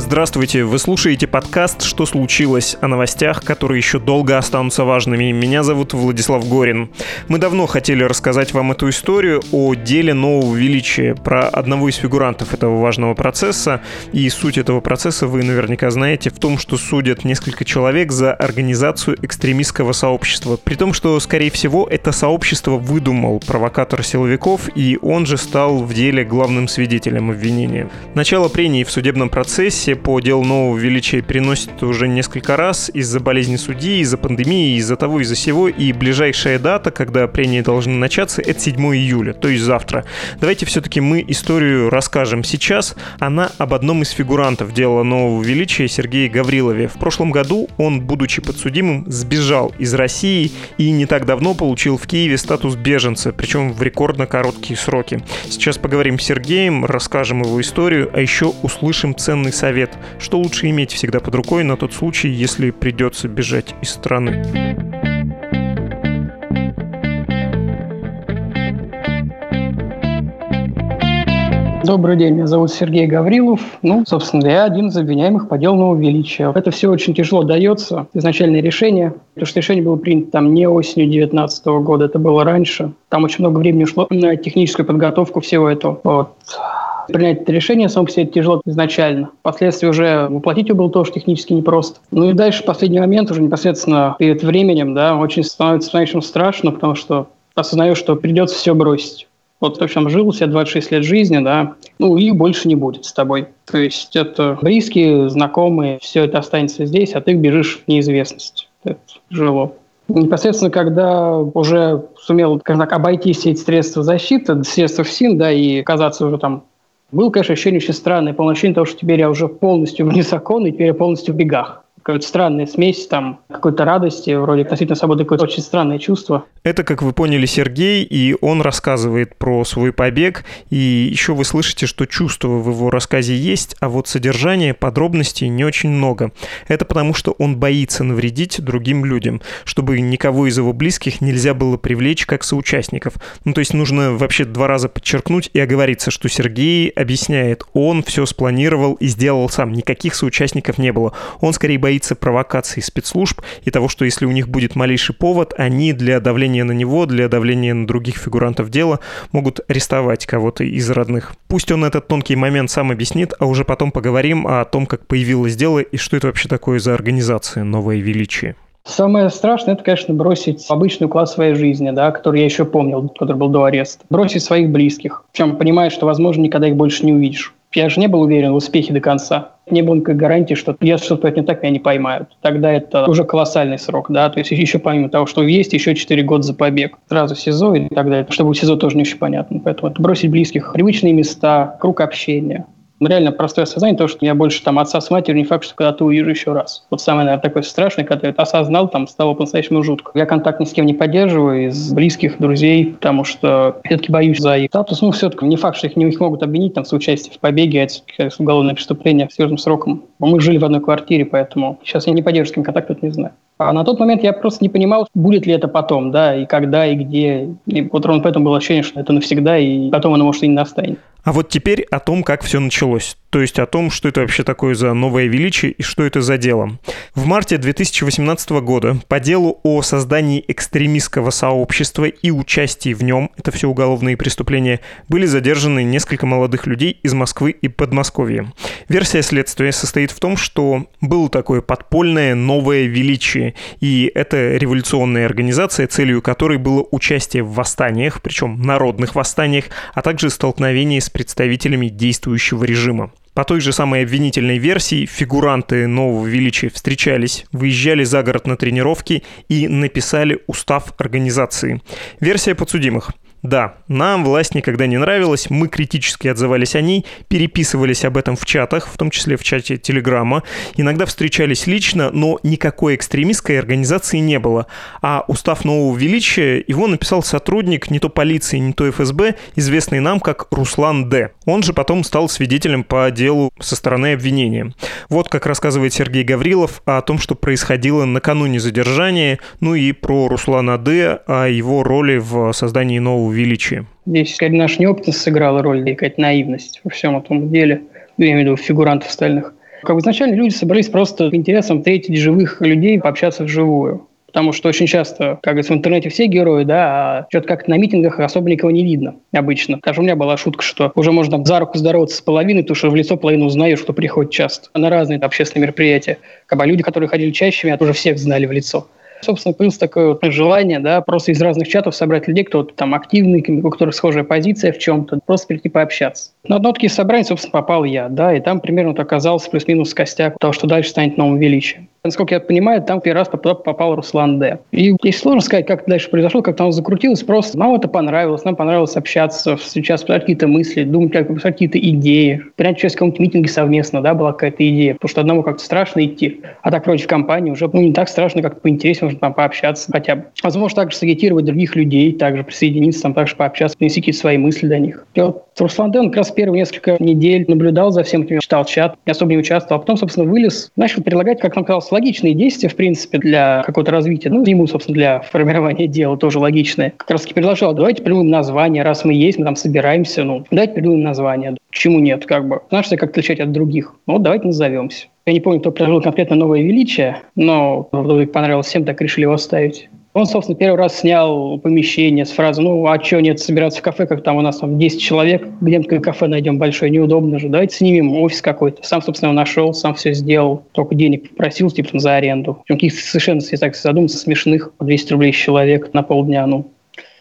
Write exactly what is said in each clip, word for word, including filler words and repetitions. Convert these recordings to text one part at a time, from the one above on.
Здравствуйте, вы слушаете подкаст «Что случилось?» о новостях, которые еще долго останутся важными. Меня зовут Владислав Горин. Мы давно хотели рассказать вам эту историю о деле нового величия, про одного из фигурантов этого важного процесса. И суть этого процесса вы наверняка знаете в том, что судят несколько человек за организацию экстремистского сообщества. При том, что, скорее всего, это сообщество выдумал провокатор силовиков, и он же стал в деле главным свидетелем обвинения. Начало прений в судебном процессе по делу нового величия переносит уже несколько раз из-за болезни судьи, из-за пандемии, из-за того, из-за сего, и ближайшая дата, когда прения должны начаться, это седьмого июля, то есть завтра. Давайте все-таки мы историю расскажем сейчас. Она об одном из фигурантов дела нового величия, Сергее Гаврилове. В прошлом году он, будучи подсудимым, сбежал из России и не так давно получил в Киеве статус беженца, причем в рекордно короткие сроки. Сейчас поговорим с Сергеем, расскажем его историю, а еще услышим ценный совет, что лучше иметь всегда под рукой на тот случай, если придется бежать из страны. Добрый день, меня зовут Сергей Гаврилов. Ну, собственно, я один из обвиняемых по делу нового величия. Это все очень тяжело дается, изначальное решение, потому что решение было принято там не осенью две тысячи девятнадцатого года, это было раньше. Там очень много времени ушло на техническую подготовку всего этого. Вот. Принять это решение, само по себе это тяжело изначально. Впоследствии уже воплотить его было тоже технически непросто. Ну и дальше в последний момент, уже непосредственно перед временем, да, очень становится очень страшно, потому что осознаешь, что придется все бросить. Вот в общем жил, у тебя двадцать шесть лет жизни, да, ну и больше не будет с тобой. То есть это близкие, знакомые, все это останется здесь, а ты бежишь в неизвестность. Это тяжело. Непосредственно, когда уже сумел, скажем так, обойти все эти средства защиты, средства ФСИН, да, и оказаться уже там... Было, конечно, ощущение очень странное, полное ощущение того, что теперь я уже полностью вне закона, и теперь я полностью в бегах. Какая-то странная смесь там какой-то радости, вроде относительно свободы, какое-то очень странное чувство. Это, как вы поняли, Сергей, и он рассказывает про свой побег, и еще вы слышите, что чувства в его рассказе есть, а вот содержания, подробностей не очень много. Это потому, что он боится навредить другим людям, чтобы никого из его близких нельзя было привлечь как соучастников. Ну, то есть нужно вообще два раза подчеркнуть и оговориться, что Сергей объясняет, он все спланировал и сделал сам, никаких соучастников не было. Он скорее боится боится провокаций спецслужб и того, что если у них будет малейший повод, они для давления на него, для давления на других фигурантов дела могут арестовать кого-то из родных. Пусть он этот тонкий момент сам объяснит, а уже потом поговорим о том, как появилось дело и что это вообще такое за организация «Новое величие». Самое страшное – это, конечно, бросить обычный уклад своей жизни, да, который я еще помнил, который был до ареста. Бросить своих близких, причем понимаешь, что, возможно, никогда их больше не увидишь. Я же не был уверен в успехе до конца. Не было никакой гарантии, что если что-то пойдет не так, меня не поймают. Тогда это уже колоссальный срок, да, то есть еще помимо того, что есть, еще четыре года за побег. Сразу СИЗО и так далее. Чтобы СИЗО тоже не очень понятно. Поэтому это бросить близких, привычные места, круг общения. Ну, реально простое осознание, то, что я больше там отца с матерью, не факт, что когда-то увижу еще раз. Вот самое, наверное, такое страшное, когда я это осознал, там стало по-настоящему жутко. Я контакт ни с кем не поддерживаю, из близких, друзей, потому что все-таки боюсь за их статус. Ну, все-таки не факт, что их, их могут обвинить там в соучастии в побеге, это уголовное преступление с серьезным сроком. Мы жили в одной квартире, поэтому сейчас я не поддерживаю с кем контакт, это не знаю. А на тот момент я просто не понимал, будет ли это потом, да, и когда, и где. И вот ровно поэтому было ощущение, что это навсегда, и потом оно, может, и не настанет. А вот теперь о том, как все началось. То есть о том, что это вообще такое за новое величие и что это за дело. В марте две тысячи восемнадцатого года по делу о создании экстремистского сообщества и участии в нем, это все уголовные преступления, были задержаны несколько молодых людей из Москвы и Подмосковья. Версия следствия состоит в том, что было такое подпольное новое величие, и это революционная организация, целью которой было участие в восстаниях, причем народных восстаниях, а также столкновение с представителями действующего режима. По той же самой обвинительной версии фигуранты нового величия встречались, выезжали за город на тренировки и написали устав организации. Версия подсудимых. Да, нам власть никогда не нравилась, мы критически отзывались о ней, переписывались об этом в чатах, в том числе в чате Телеграма, иногда встречались лично, но никакой экстремистской организации не было. А устав нового величия его написал сотрудник не то полиции, не то эф эс бэ, известный нам как Руслан Д. Он же потом стал свидетелем по делу со стороны обвинения. Вот как рассказывает Сергей Гаврилов о том, что происходило накануне задержания, ну и про Руслана Д, о его роли в создании нового величие. Здесь какая-то наша неопытность сыграла роль, да и какая-то наивность во всем этом деле, я имею в виду фигурантов остальных. Как бы изначально люди собрались просто к интересам встретить живых людей, пообщаться вживую. Потому что очень часто, как говорится, в интернете все герои, да, а что-то как на митингах особо никого не видно обычно. Даже у меня была шутка, что уже можно за руку здороваться с половиной, потому что в лицо половину узнаешь, что приходит часто. На разные общественные мероприятия. Как бы люди, которые ходили чаще, меня тоже всех знали в лицо. Собственно, появилось такое вот желание, да, просто из разных чатов собрать людей, кто там активный, у которых схожая позиция в чем-то, просто прийти пообщаться. На одно такие собрания, собственно, попал я, да, и там примерно вот оказался плюс-минус костяк того, что дальше станет новым величием. Насколько я понимаю, там первый раз попал Руслан Д. И здесь сложно сказать, как это дальше произошло, как-то оно закрутилось, просто нам это понравилось, нам понравилось общаться, сейчас писать какие-то мысли, думать, как писать какие-то идеи. Прямо сейчас в каком-то митинге совместно, да, была какая-то идея, потому что одному как-то страшно идти, а так вроде в компании уже, ну, не так страшно, как-то поинтереснее, можно там пообщаться хотя бы. Возможно, также сагитировать других людей, также присоединиться, там также пообщаться, принести какие-то свои мысли до них. И вот Руслан Д, он как раз первые несколько недель наблюдал за всем этим, читал чат, особо не участвовал, а потом, собственно, вылез, начал предлагать, как нам казалось, логичные действия, в принципе, для какого-то развития, ну, ему, собственно, для формирования дела тоже логичное. Как раз-таки предложил, давайте придумаем название, раз мы есть, мы там собираемся, ну, давайте придумаем название. Почему нет, как бы? Знаешь, как отличать от других? Ну, вот давайте назовемся. Я не помню, кто предложил конкретно «Новое величие», но вроде понравилось всем, так решили его оставить. Он, собственно, первый раз снял помещение с фразой, ну, а что нет, собираться в кафе, как там у нас там десять человек, где-нибудь кафе найдем большое, неудобно же, давайте снимем офис какой-то. Сам, собственно, его нашел, сам все сделал, только денег попросил, типа, там, за аренду. Причем каких-то совершенно, если так задуматься, смешных, двести рублей с человек на полдня, ну.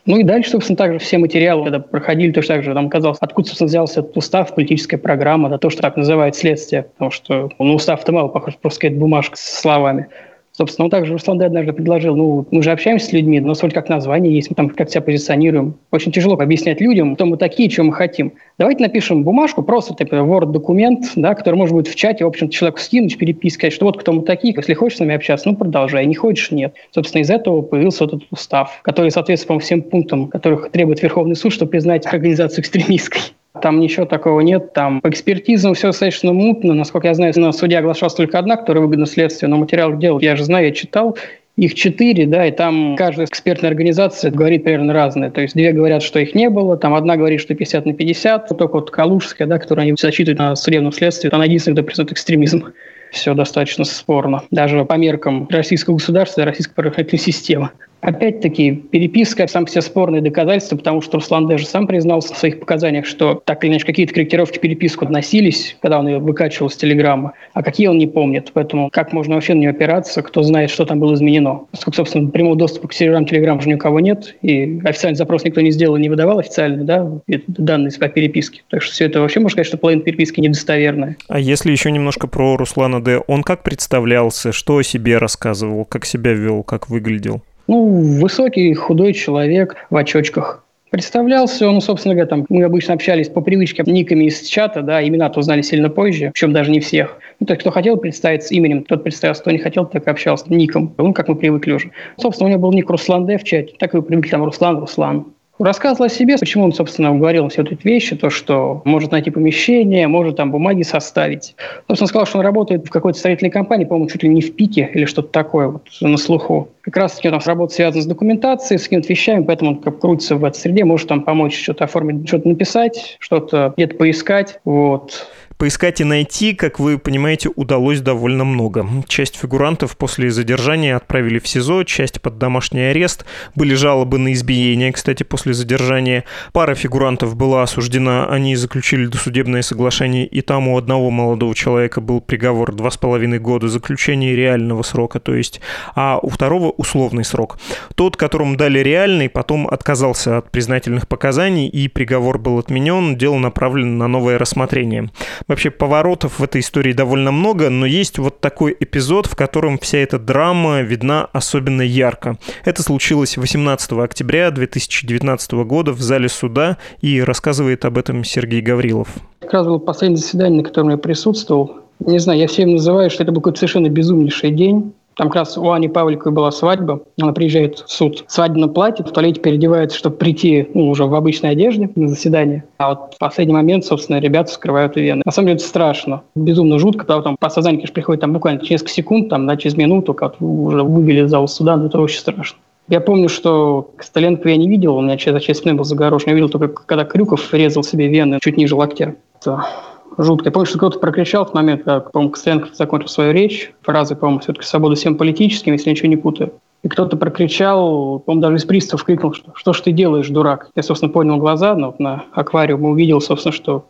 Ну и дальше, собственно, также все материалы, когда проходили, точно так же там оказалось, откуда, собственно, взялся этот устав, политическая программа, да, то, что так называют следствие, потому что, ну, устав-то мало, похоже, просто какая-то бумажка со словами. Собственно, он также Руслан Д. однажды предложил, ну, мы же общаемся с людьми, у нас вроде как название есть, мы там как себя позиционируем. Очень тяжело объяснять людям, кто мы такие, чего мы хотим. Давайте напишем бумажку, просто типа Word-документ, да, который может быть в чате, в общем-то, человеку скинуть, переписать, что вот кто мы такие, если хочешь с нами общаться, ну, продолжай, не хочешь, нет. Собственно, из этого появился этот устав, который соответствует всем пунктам, которых требует Верховный суд, чтобы признать организацию экстремистской. Там ничего такого нет, там по экспертизам все достаточно мутно. Насколько я знаю, на суде оглашалась только одна, которая выгодна следствию, но материал дела, я же знаю, я читал, их четыре, да, и там каждая экспертная организация говорит примерно разное. То есть две говорят, что их не было, там одна говорит, что пятьдесят на пятьдесят, только вот Калужская, да, которую они зачитывают на судебном следствии, она единственная, кто признает экстремизм. Все достаточно спорно, даже по меркам российского государства и российской правоохранительной системы. Опять-таки, переписка, сам все спорные доказательства, потому что Руслан даже сам признался в своих показаниях, что так или иначе какие-то корректировки переписку относились, когда он ее выкачивал с Телеграма, а какие он не помнит. Поэтому как можно вообще на нее опираться, кто знает, что там было изменено. Поскольку, собственно, прямого доступа к Телеграм, Телеграм же ни у кого нет, и официальный запрос никто не сделал и не выдавал официально, да, данные по переписке. Так что все это вообще, можно сказать, что половина переписки недостоверная. А если еще немножко про Руслана Д., он как представлялся, что о себе рассказывал, как себя вел, как выглядел? Ну, высокий, худой человек в очочках. Представлялся он, собственно говоря, там, мы обычно общались по привычке никами из чата, да, имена-то узнали сильно позже, причем даже не всех. Ну, то есть, кто хотел представиться именем, тот представился, кто не хотел, так и общался ником. Ну, как мы привыкли уже. Собственно, у него был ник Руслан Д в чате, так и привыкли там Руслан, Руслан. Рассказывал о себе, почему он, собственно, говорил все эти вещи, то, что может найти помещение, может там бумаги составить. Собственно, сказал, что он работает в какой-то строительной компании, по-моему, чуть ли не в Пике или что-то такое, вот, на слуху. Как раз-таки у нас работа связана с документацией, с какими-то вещами, поэтому он как крутится в этой среде, может там помочь что-то оформить, что-то написать, что-то где-то поискать, вот. Поискать и найти, как вы понимаете, удалось довольно много. Часть фигурантов после задержания отправили в СИЗО, часть под домашний арест. Были жалобы на избиение, кстати, после задержания. Пара фигурантов была осуждена, они заключили досудебное соглашение, и там у одного молодого человека был приговор два с половиной года заключения реального срока, то есть, а у второго условный срок. Тот, которому дали реальный, потом отказался от признательных показаний, и приговор был отменен, дело направлено на новое рассмотрение. Вообще поворотов в этой истории довольно много, но есть вот такой эпизод, в котором вся эта драма видна особенно ярко. Это случилось восемнадцатого октября две тысячи девятнадцатого года в зале суда, и рассказывает об этом Сергей Гаврилов. Как раз было последнее заседание, на котором я присутствовал. Не знаю, я всем называю, что это был какой-то совершенно безумнейший день. Там как раз у Ани Павликовой была свадьба, она приезжает в суд в свадебном платье, в туалете переодевается, чтобы прийти, ну, уже в обычной одежде на заседание. А вот в последний момент, собственно, ребята вскрывают вены. На самом деле это страшно, безумно жутко, потому что по сознанию, конечно, приходит там буквально через несколько секунд, там, да, через минуту, как уже вывели из зала суда, но это очень страшно. Я помню, что Костеленко я не видел, у меня за честь спины был загорошен, я видел только, когда Крюков резал себе вены чуть ниже локтя. жутко. Я помню, что кто-то прокричал в момент, как, по-моему, Костенко закончил свою речь, фразы, по-моему, все-таки «свобода всем политическим», если я ничего не путаю. И кто-то прокричал, по-моему, даже из приставов крикнул, что «что ж ты делаешь, дурак?». Я, собственно, поднял глаза, но вот на аквариум увидел, собственно, что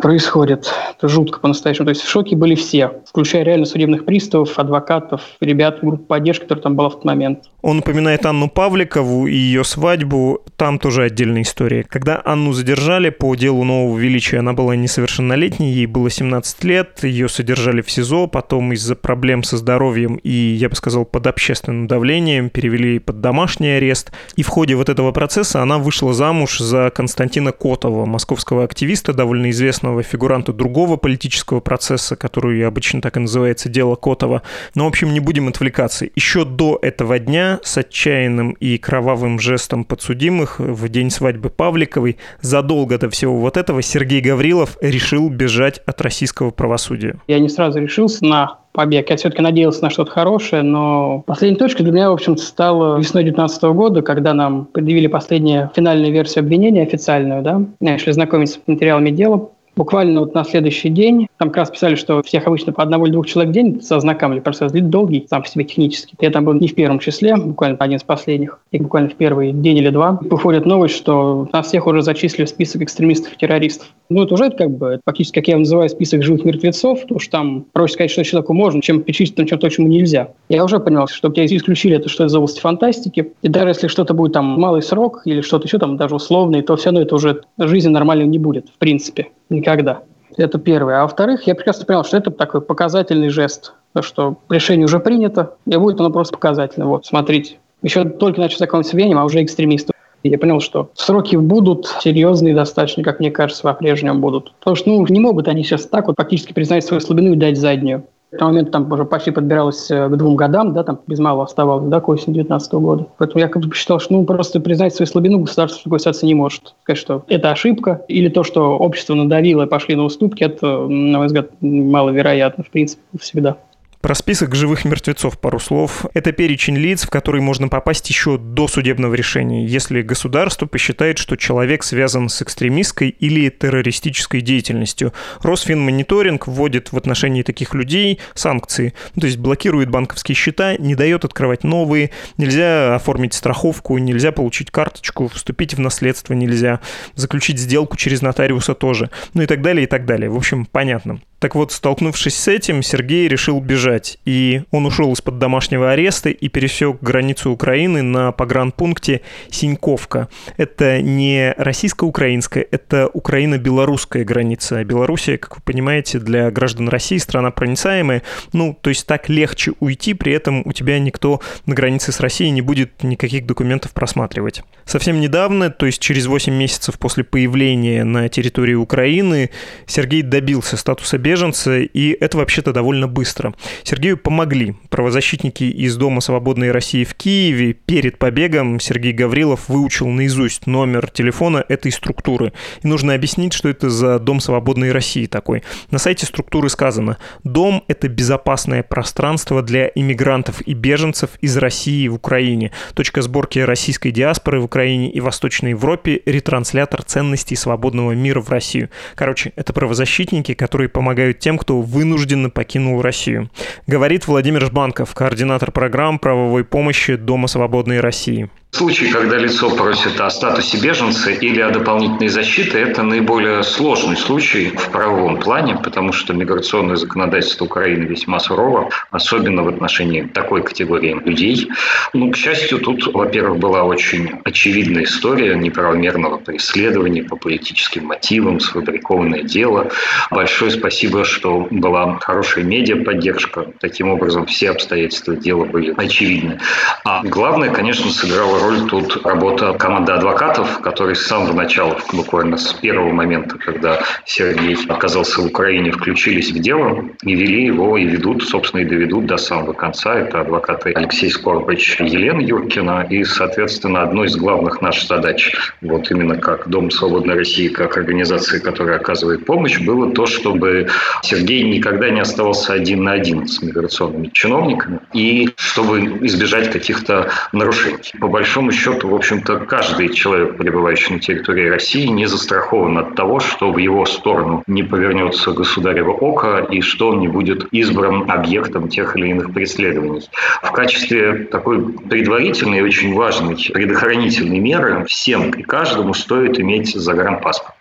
происходит. Это жутко по-настоящему. То есть в шоке были все, включая реально судебных приставов, адвокатов, ребят, группу поддержки, которая там была в тот момент. Он упоминает Анну Павликову и ее свадьбу. Там тоже отдельная история. Когда Анну задержали по делу Нового величия, она была несовершеннолетней, ей было семнадцать лет, ее содержали в СИЗО, потом из-за проблем со здоровьем и, я бы сказал, под общественным давлением перевели под домашний арест. И в ходе вот этого процесса она вышла замуж за Константина Котова, московского активиста, довольно известного фигуранта другого политического процесса, который обычно так и называется «Дело Котова». Но, в общем, не будем отвлекаться. Еще до этого дня с отчаянным и кровавым жестом подсудимых в день свадьбы Павликовой задолго до всего вот этого Сергей Гаврилов решил бежать от российского правосудия. Я не сразу решился на побег. Я все-таки надеялся на что-то хорошее, но последней точкой для меня, в общем-то, стало весной две тысячи девятнадцатого года, когда нам предъявили последнюю финальную версию обвинения, официальную, да, если знакомиться с материалами дела. Буквально вот на следующий день, там как раз писали, что всех обычно по одного или двух человек в день сознакомили, процесс длит долгий, сам по себе технически. Я там был не в первом числе, буквально один из последних, и буквально в первый день или два. Выходит новость, что нас всех уже зачислили в список экстремистов и террористов. Ну, это уже это как бы, это фактически, как я его называю, список живых мертвецов, потому что там проще сказать, что человеку можно, чем перечислить на чем-то, чему нельзя. Я уже понимал, что тебя исключили, это что из области фантастики, и даже если что-то будет там малый срок или что-то еще там, даже условный, то все равно это уже жизни нормально не будет, в принципе. Никогда. Это первое. А во-вторых, я прекрасно понял, что это такой показательный жест, что решение уже принято, и будет оно просто показательным. Вот, смотрите. Еще только начал знакомиться с обвинением, а уже экстремистов. И я понял, что сроки будут серьезные достаточно, как мне кажется, по-прежнему будут. Потому что, ну, не могут они сейчас так вот фактически признать свою слабину и дать заднюю. В тот момент там уже почти подбиралось к двум годам, да, там без малого оставалось, да, к осени две тысячи девятнадцатого года. Поэтому я как бы считал, что ну просто признать свою слабину государство согласиться не может. Сказать, что это ошибка, или то, что общество надавило и пошли на уступки, это, на мой взгляд, маловероятно, в принципе, всегда. Про список живых мертвецов пару слов. Это перечень лиц, в который можно попасть еще до судебного решения, если государство посчитает, что человек связан с экстремистской или террористической деятельностью. Росфинмониторинг вводит в отношении таких людей санкции, то есть блокирует банковские счета, не дает открывать новые, нельзя оформить страховку, нельзя получить карточку, вступить в наследство нельзя, заключить сделку через нотариуса тоже, ну и так далее, и так далее. В общем, понятно. Так вот, столкнувшись с этим, Сергей решил бежать, и он ушел из-под домашнего ареста и пересек границу Украины на погранпункте Синьковка. Это не российско-украинская, это украино-белорусская граница. Белоруссия, как вы понимаете, для граждан России страна проницаемая, ну, то есть так легче уйти, при этом у тебя никто на границе с Россией не будет никаких документов просматривать. Совсем недавно, то есть через восемь месяцев после появления на территории Украины, Сергей добился статуса беженца. И это вообще-то довольно быстро. Сергею помогли правозащитники из Дома свободной России в Киеве. Перед побегом Сергей Гаврилов выучил наизусть номер телефона этой структуры. И нужно объяснить, что это за Дом свободной России такой. На сайте структуры сказано: «Дом – это безопасное пространство для иммигрантов и беженцев из России в Украине. Точка сборки российской диаспоры в Украине и Восточной Европе – ретранслятор ценностей свободного мира в Россию». Короче, это правозащитники, которые помогают тем, кто вынужденно покинул Россию. Говорит Владимир Жбанков, координатор программ правовой помощи Дома свободной России. Случаи, когда лицо просит о статусе беженца или о дополнительной защите, это наиболее сложный случай в правовом плане, потому что миграционное законодательство Украины весьма сурово, особенно в отношении такой категории людей. Ну, к счастью, тут, во-первых, была очень очевидная история неправомерного преследования по политическим мотивам, сфабрикованное дело. Большое спасибо, что была хорошая медиаподдержка. Таким образом, все обстоятельства дела были очевидны. А главное, конечно, сыграло роль тут работа команды адвокатов, которые с самого начала, буквально с первого момента, когда Сергей оказался в Украине, включились в дело и вели его, и ведут, собственно, и доведут до самого конца. Это адвокаты Алексей Скорбыч, Елена Юркина. И, соответственно, одной из главных наших задач, вот именно как Дом свободной России, как организации, которая оказывает помощь, было то, чтобы Сергей никогда не оставался один на один с миграционными чиновниками и чтобы избежать каких-то нарушений. По большому большому счету, в общем-то, каждый человек, пребывающий на территории России, не застрахован от того, что в его сторону не повернется государево око и что он не будет избран объектом тех или иных преследований. В качестве такой предварительной и очень важной предохранительной меры всем и каждому стоит иметь загранпаспорт.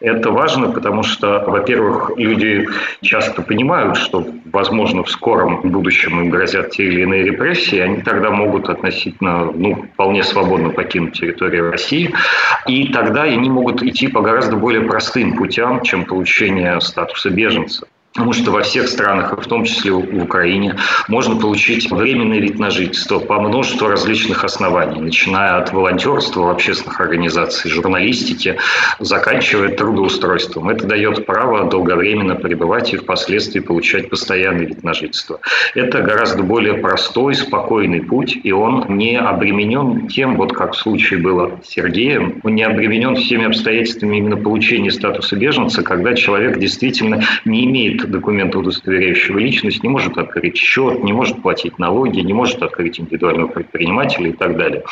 Это важно, потому что, во-первых, люди часто понимают, что, возможно, в скором будущем им грозят те или иные репрессии, они тогда могут относительно, ну, вполне свободно покинуть территорию России, и тогда они могут идти по гораздо более простым путям, чем получение статуса беженца. Потому что во всех странах, в том числе в Украине, можно получить временный вид на жительство по множеству различных оснований, начиная от волонтерства в общественных организациях, журналистики, заканчивая трудоустройством. Это дает право долговременно пребывать и впоследствии получать постоянный вид на жительство. Это гораздо более простой, спокойный путь, и он не обременен тем, вот как в случае было с Сергеем, он не обременен всеми обстоятельствами именно получения статуса беженца, когда человек действительно не имеет документа, удостоверяющего личность, не может открыть счет, не может платить налоги, не может открыть индивидуального предпринимателя и так далее.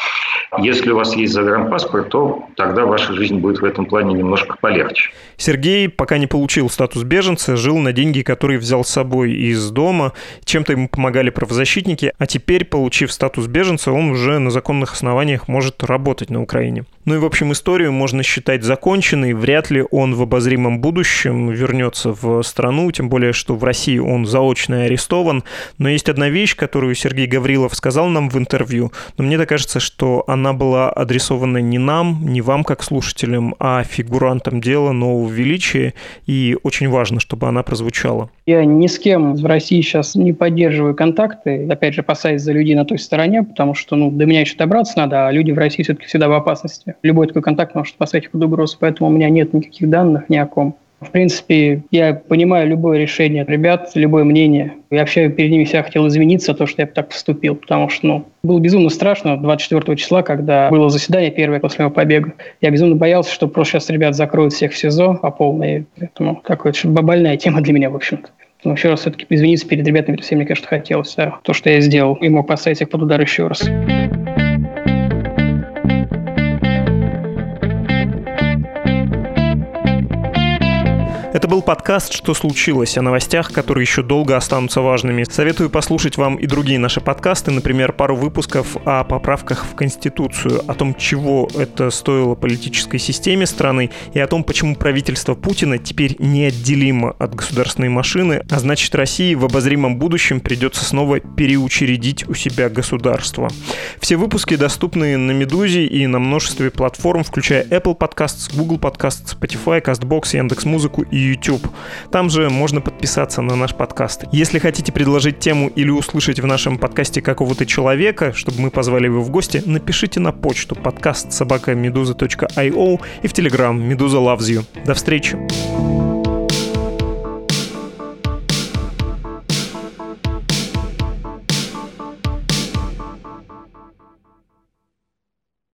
Если у вас есть загранпаспорт, то тогда ваша жизнь будет в этом плане немножко полегче. Сергей пока не получил статус беженца, жил на деньги, которые взял с собой из дома. Чем-то ему помогали правозащитники, а теперь, получив статус беженца, он уже на законных основаниях может работать на Украине. Ну и, в общем, историю можно считать законченной. Вряд ли он в обозримом будущем вернется в страну, тем более, что в России он заочно арестован. Но есть одна вещь, которую Сергей Гаврилов сказал нам в интервью, но мне так кажется, что она была адресована не нам, не вам, как слушателям, а фигурантам дела «Нового величия», и очень важно, чтобы она прозвучала. Я ни с кем в России сейчас не поддерживаю контакты, опять же, опасаясь за людей на той стороне, потому что ну, до меня еще добраться надо, а люди в России все-таки всегда в опасности. Любой такой контакт может поставить под угрозу, поэтому у меня нет никаких данных ни о ком. В принципе, я понимаю любое решение ребят, любое мнение. Я вообще перед ними себя хотел извиниться, то, что я так поступил, потому что ну, было безумно страшно двадцать четвёртого числа, когда было заседание первое после моего побега. Я безумно боялся, что просто сейчас ребят закроют всех в СИЗО по полной. Поэтому какая-то больная тема для меня, в общем-то. Но еще раз все-таки извиниться перед ребятами, это всем, мне, конечно, хотелось. А то, что я сделал, и мог поставить их под удар еще раз. Это был подкаст «Что случилось?» о новостях, которые еще долго останутся важными. Советую послушать вам и другие наши подкасты, например, пару выпусков о поправках в Конституцию, о том, чего это стоило политической системе страны и о том, почему правительство Путина теперь неотделимо от государственной машины, а значит, России в обозримом будущем придется снова переучредить у себя государство. Все выпуски доступны на «Медузе» и на множестве платформ, включая Apple Podcasts, Google Podcasts, Spotify, CastBox, Яндекс.Музыку и YouTube. Там же можно подписаться на наш подкаст. Если хотите предложить тему или услышать в нашем подкасте какого-то человека, чтобы мы позвали его в гости, напишите на почту подкаст собака медуза точка ай о и в Telegram Meduza Loves You. До встречи!